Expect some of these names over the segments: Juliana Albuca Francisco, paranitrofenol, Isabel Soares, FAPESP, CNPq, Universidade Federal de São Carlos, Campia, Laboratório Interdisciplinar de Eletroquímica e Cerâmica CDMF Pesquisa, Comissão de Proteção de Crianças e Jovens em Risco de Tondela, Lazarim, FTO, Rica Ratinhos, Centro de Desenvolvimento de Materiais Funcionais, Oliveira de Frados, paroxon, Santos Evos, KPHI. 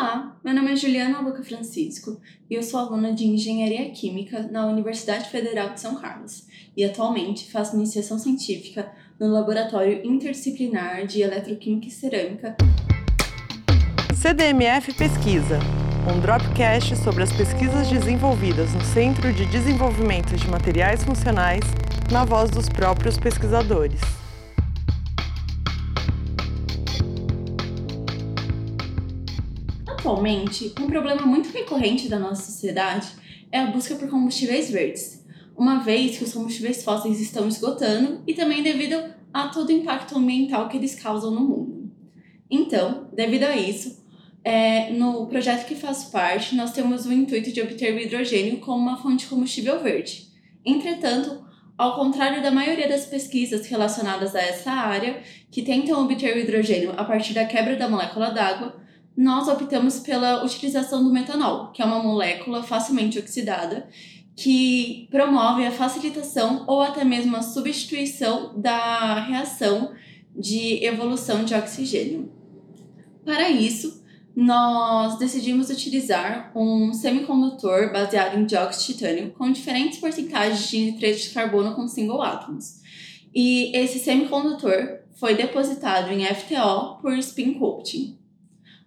Olá, meu nome é Juliana Albuca Francisco e eu sou aluna de Engenharia Química na Universidade Federal de São Carlos e atualmente faço iniciação científica no Laboratório Interdisciplinar de Eletroquímica e Cerâmica CDMF Pesquisa, um dropcast sobre as pesquisas desenvolvidas no Centro de Desenvolvimento de Materiais Funcionais na voz dos próprios pesquisadores. Atualmente, um problema muito recorrente da nossa sociedade é a busca por combustíveis verdes, uma vez que os combustíveis fósseis estão esgotando e também devido a todo o impacto ambiental que eles causam no mundo. Então, devido a isso, no projeto que faço parte, nós temos o intuito de obter o hidrogênio como uma fonte de combustível verde. Entretanto, ao contrário da maioria das pesquisas relacionadas a essa área, que tentam obter o hidrogênio a partir da quebra da molécula d'água, nós optamos pela utilização do metanol, que é uma molécula facilmente oxidada, que promove a facilitação ou até mesmo a substituição da reação de evolução de oxigênio. Para isso, nós decidimos utilizar um semicondutor baseado em dióxido de titânio com diferentes porcentagens de nitrito de carbono com single átomos. E esse semicondutor foi depositado em FTO por spin coating.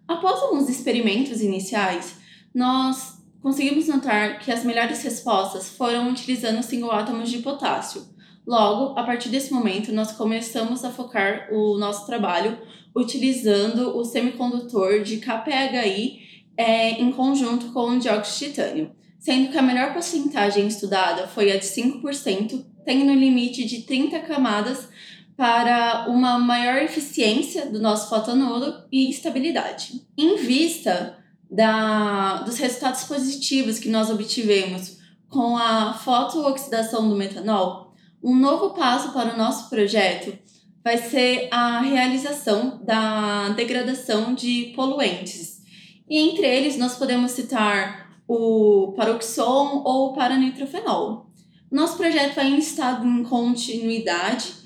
Após alguns experimentos iniciais, nós conseguimos notar que as melhores respostas foram utilizando single átomos de potássio. Logo, a partir desse momento, nós começamos a focar o nosso trabalho utilizando o semicondutor de KPHI em conjunto com o dióxido de titânio, sendo que a melhor porcentagem estudada foi a de 5%, tendo um limite de 30 camadas para uma maior eficiência do nosso fotonodo e estabilidade. Em vista dos resultados positivos que nós obtivemos com a fotooxidação do metanol, um novo passo para o nosso projeto vai ser a realização da degradação de poluentes. E entre eles nós podemos citar o paroxon ou o paranitrofenol. Nosso projeto ainda está em continuidade,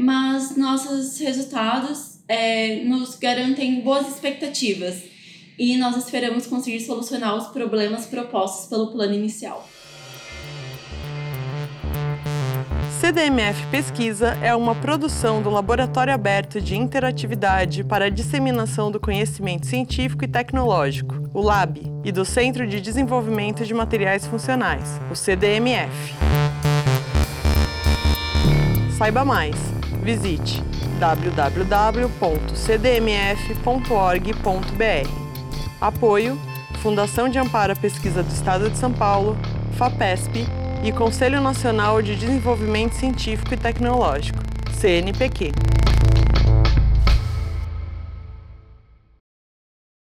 mas nossos resultados nos garantem boas expectativas e nós esperamos conseguir solucionar os problemas propostos pelo plano inicial. CDMF Pesquisa é uma produção do Laboratório Aberto de Interatividade para a Disseminação do Conhecimento Científico e Tecnológico, o LAB, e do Centro de Desenvolvimento de Materiais Funcionais, o CDMF. Saiba mais, visite www.cdmf.org.br. Apoio, Fundação de Amparo à Pesquisa do Estado de São Paulo, FAPESP e Conselho Nacional de Desenvolvimento Científico e Tecnológico, CNPq.